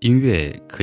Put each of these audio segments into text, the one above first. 音乐可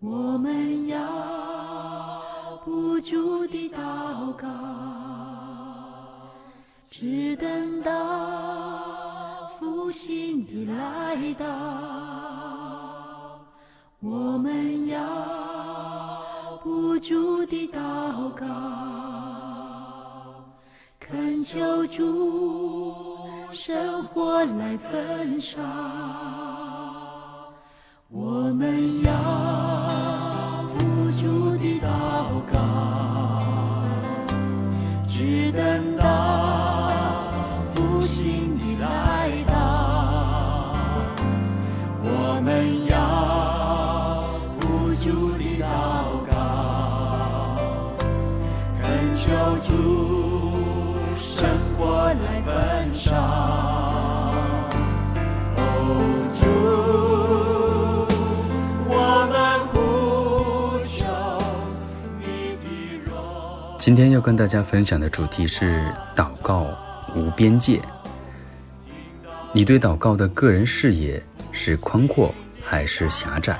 我们要不住地祷告，只等到复兴的来到。我们要不住地祷告，恳求主生活来焚烧。我们要 不住地祷告，恳求主生活来焚烧。 今天要跟大家分享的主题是祷告无边界。你对祷告的个人视野是宽阔还是狭窄，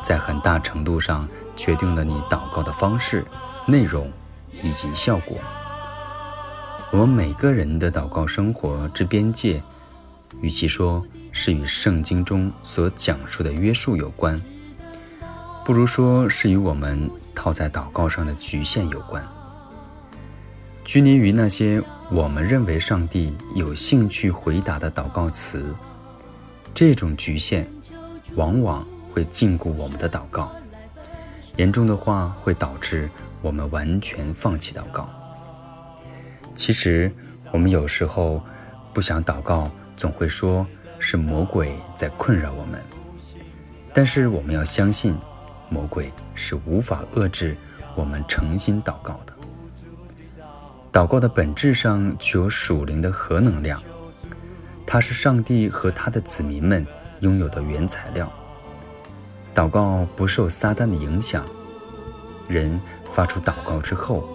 在很大程度上决定了你祷告的方式、内容以及效果。我们每个人的祷告生活之边界，与其说是与圣经中所讲述的约束有关，不如说是与我们套在祷告上的局限有关。 拘泥于那些我们认为上帝有兴趣回答的祷告词，这种局限往往会禁锢我们的祷告，严重的话会导致我们完全放弃祷告。其实我们有时候不想祷告，总会说是魔鬼在困扰我们，但是我们要相信魔鬼是无法遏制我们诚心祷告的。 祷告的本质上具有属灵的核能量，它是上帝和他的子民们拥有的原材料。祷告不受撒旦的影响，人发出祷告之后，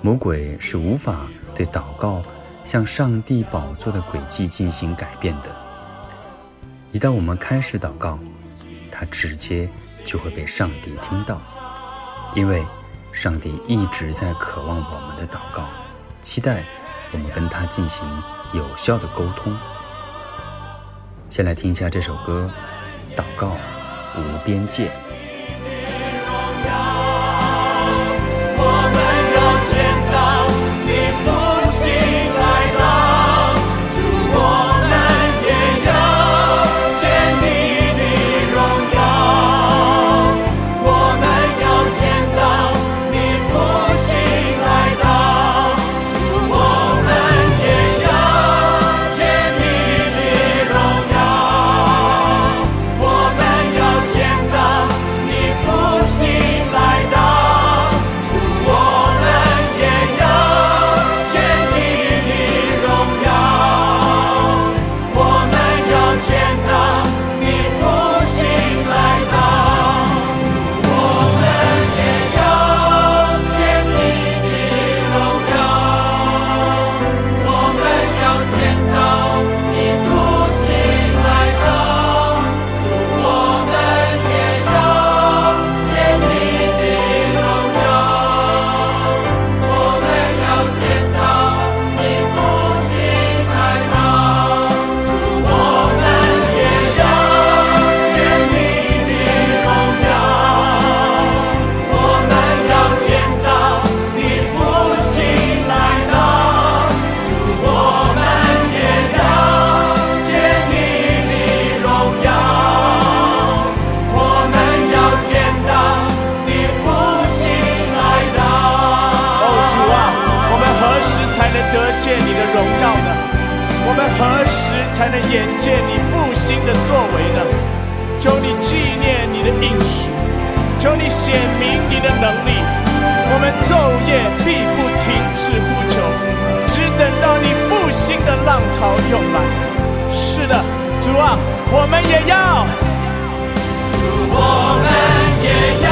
魔鬼是无法对祷告向上帝宝座的轨迹进行改变的。一旦我们开始祷告，他直接就会被上帝听到，因为 上帝一直在渴望我们的祷告，期待我们跟他进行有效的沟通。先来听一下这首歌《祷告无边界》。 来眼见你复兴的作为呢？求你纪念你的应许，求你显明你的能力。我们昼夜必不停止呼求，只等到你复兴的浪潮涌来。是的，主啊，我们也要，主我们也要。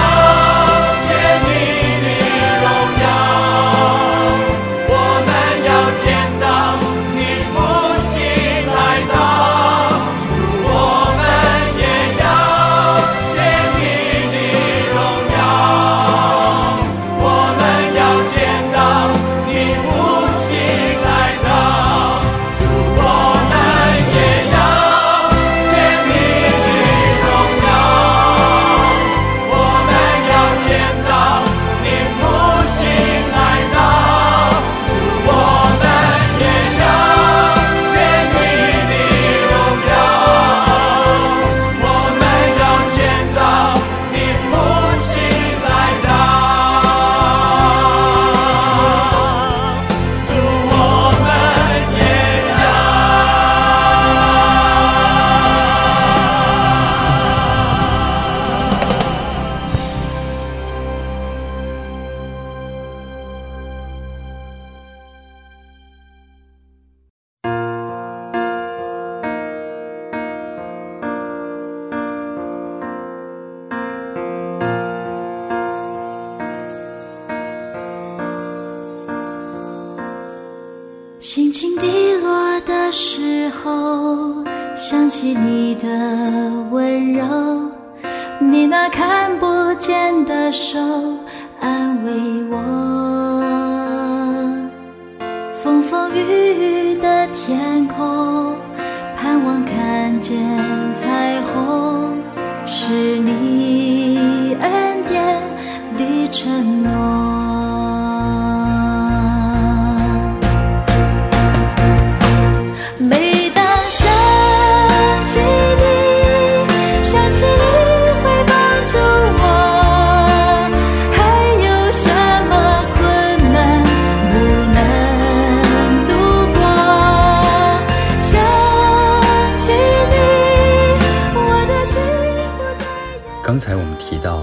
刚才我们提到，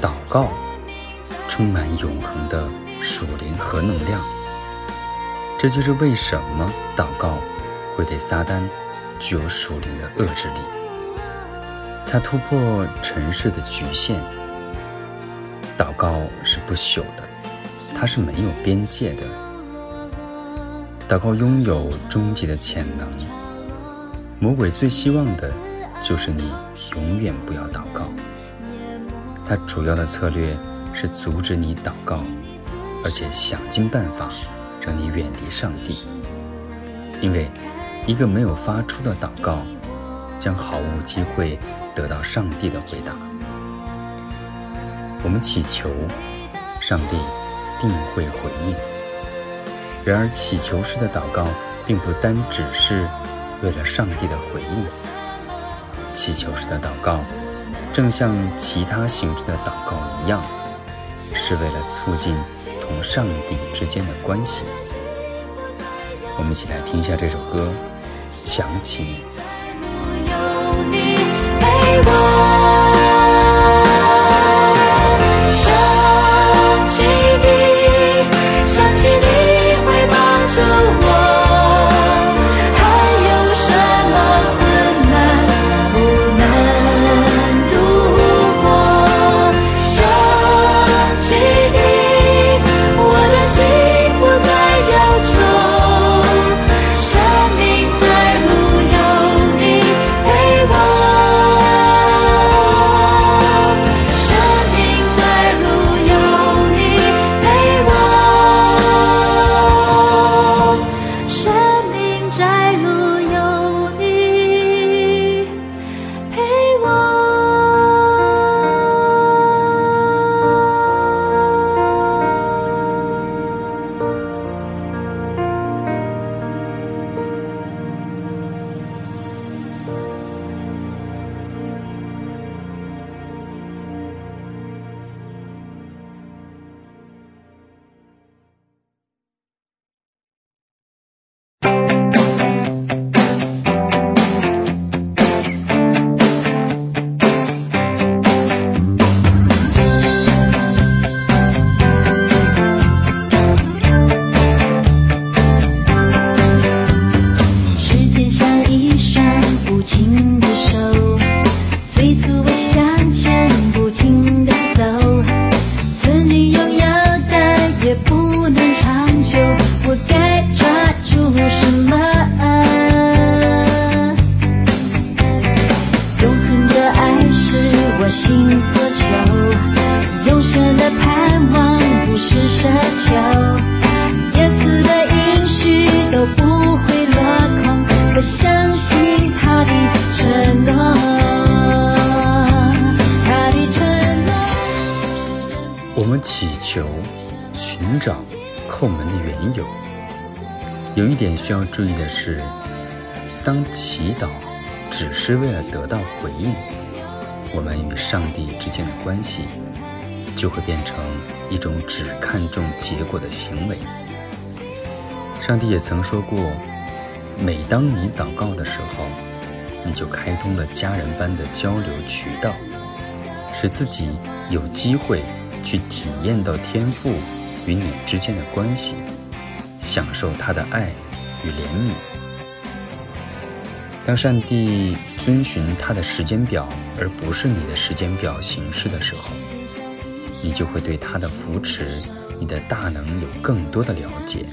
祷告充满永恒的属灵核能量，这就是为什么祷告会对撒旦具有属灵的遏制力。它突破尘世的局限。祷告是不朽的，它是没有边界的。祷告拥有终极的潜能。魔鬼最希望的就是你永远不要祷告。 它主要的策略是阻止你祷告，而且想尽办法让你远离上帝，因为一个没有发出的祷告，将毫无机会得到上帝的回答。我们祈求，上帝定会回应。然而，祈求式的祷告并不单只是为了上帝的回应，祈求式的祷告。 正像其他形式的祷告一样，是为了促进同上帝之间的关系。我们一起来听一下这首歌，《想起你》。想起你，想起你会帮助我。 生命在不由。心所求，永生的盼望不是奢求，耶稣的应许都不会落空，我相信他的承诺，他的承诺。我们祈求寻找叩门的缘由。有一点需要注意的是，当祈祷只是为了得到回应，我们与上帝之间的关系就会变成一种只看重结果的行为。上帝也曾说过，每当你祷告的时候，你就开通了家人般的交流渠道，使自己有机会去体验到天父与你之间的关系，享受他的爱与怜悯。当上帝遵循他的时间表而不是你的时间表行事的时候，你就会对他的扶持、你的大能有更多的了解。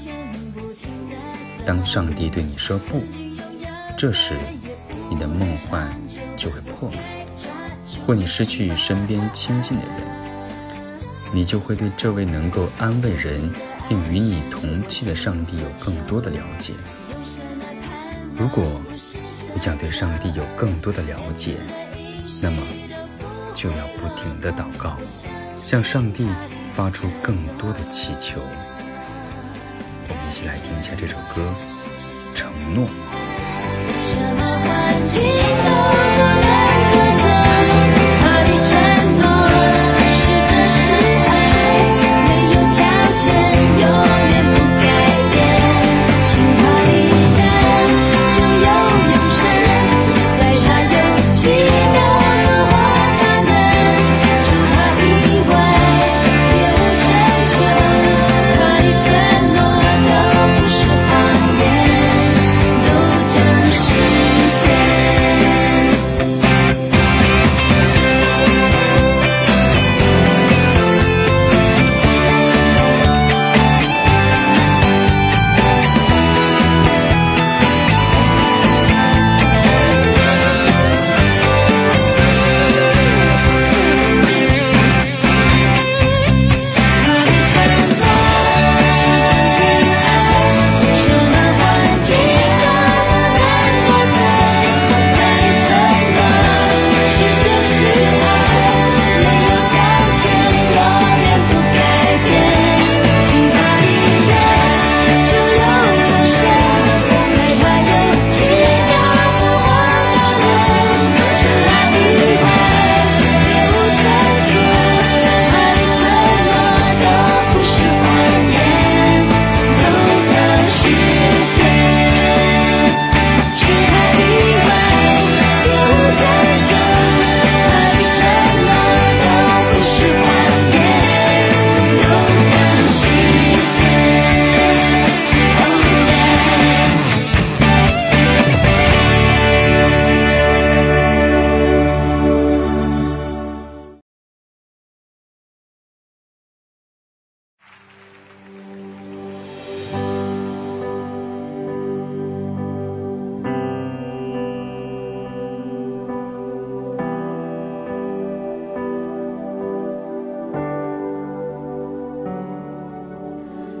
当上帝对你说不，这时你的梦幻就会破灭，或你失去身边亲近的人，你就会对这位能够安慰人并与你同气的上帝有更多的了解。如果你想对上帝有更多的了解，那么就要不停地祷告，向上帝发出更多的祈求。我们一起来听一下这首歌《承诺》。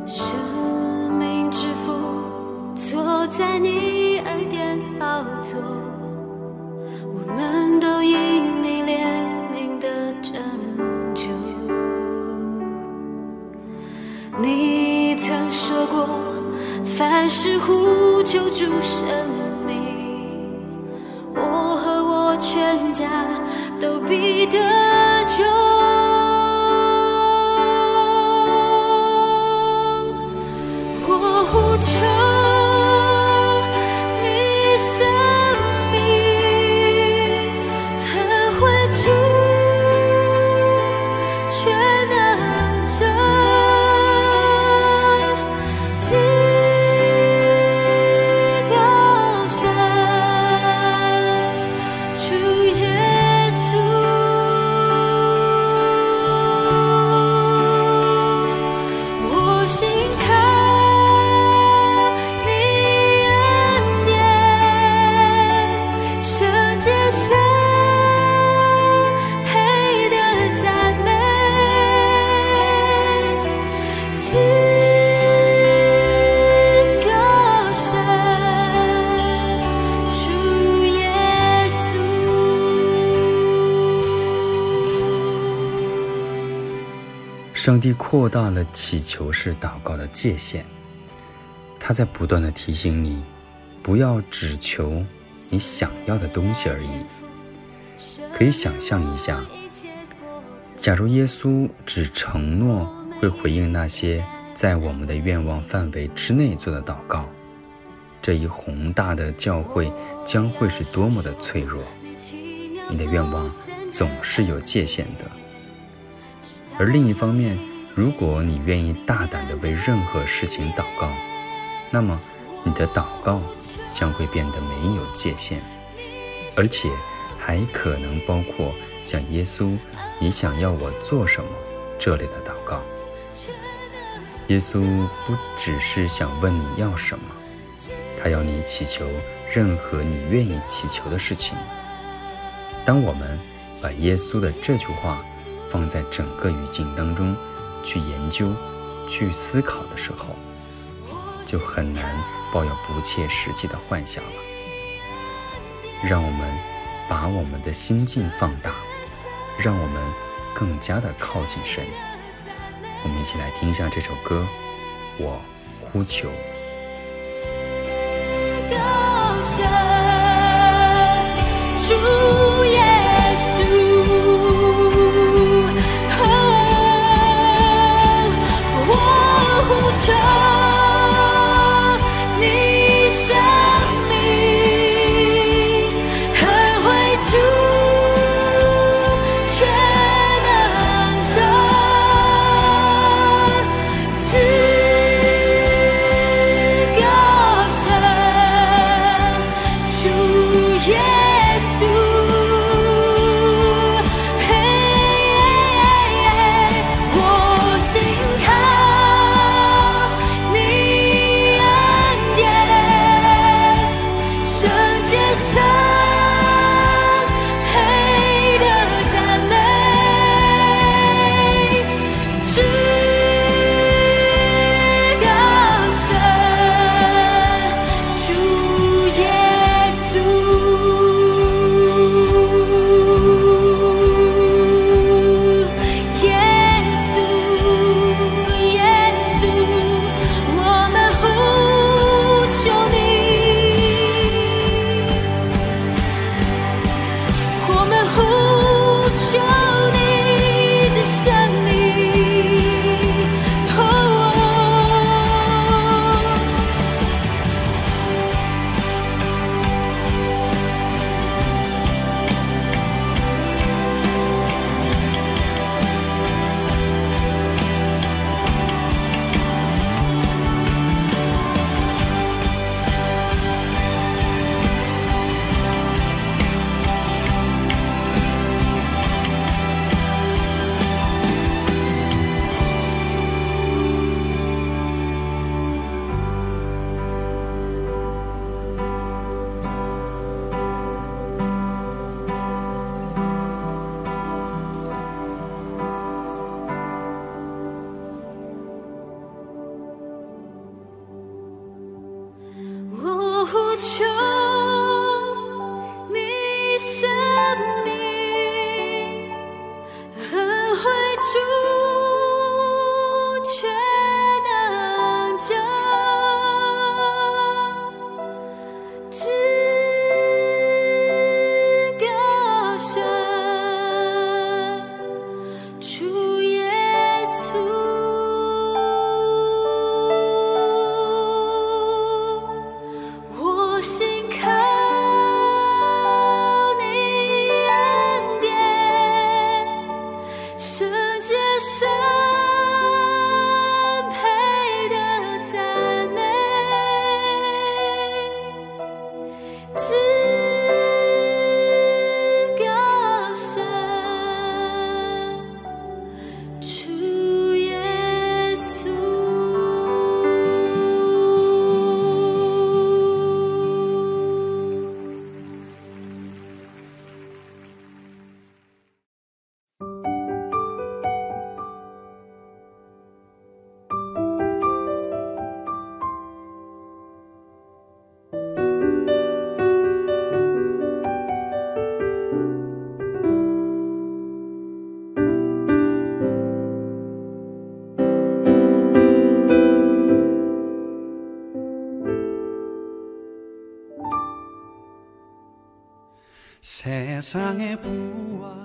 生命之父坐在你恩典宝座，我们都因你怜悯的拯救。你曾说过，凡事呼求主生命，我和我全家都必得救。主耶稣。上帝扩大了祈求式祷告的界限，他在不断地提醒你，不要只求你想要的东西而已。可以想象一下，假如耶稣只承诺会回应那些在我们的愿望范围之内做的祷告，这一宏大的教会将会是多么的脆弱。你的愿望总是有界限的。而另一方面，如果你愿意大胆地为任何事情祷告，那么你的祷告将会变得没有界限，而且还可能包括像耶稣你想要我做什么这类的祷告。耶稣不只是想问你要什么，他要你祈求任何你愿意祈求的事情。当我们把耶稣的这句话放在整个语境当中去研究去思考的时候，就很难抱有不切实际的幻想了。让我们把我们的心境放大，让我们更加的靠近神。我们一起来听一下这首歌，我呼求。耶稣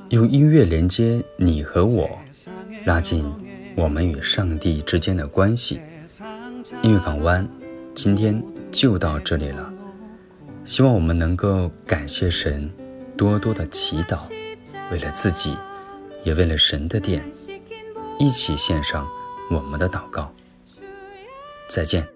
用音乐连接你和我，拉近我们与上帝之间的关系。音乐港湾今天就到这里了，希望我们能够感谢神，多多的祈祷，为了自己也为了神的殿，一起献上我们的祷告。再见。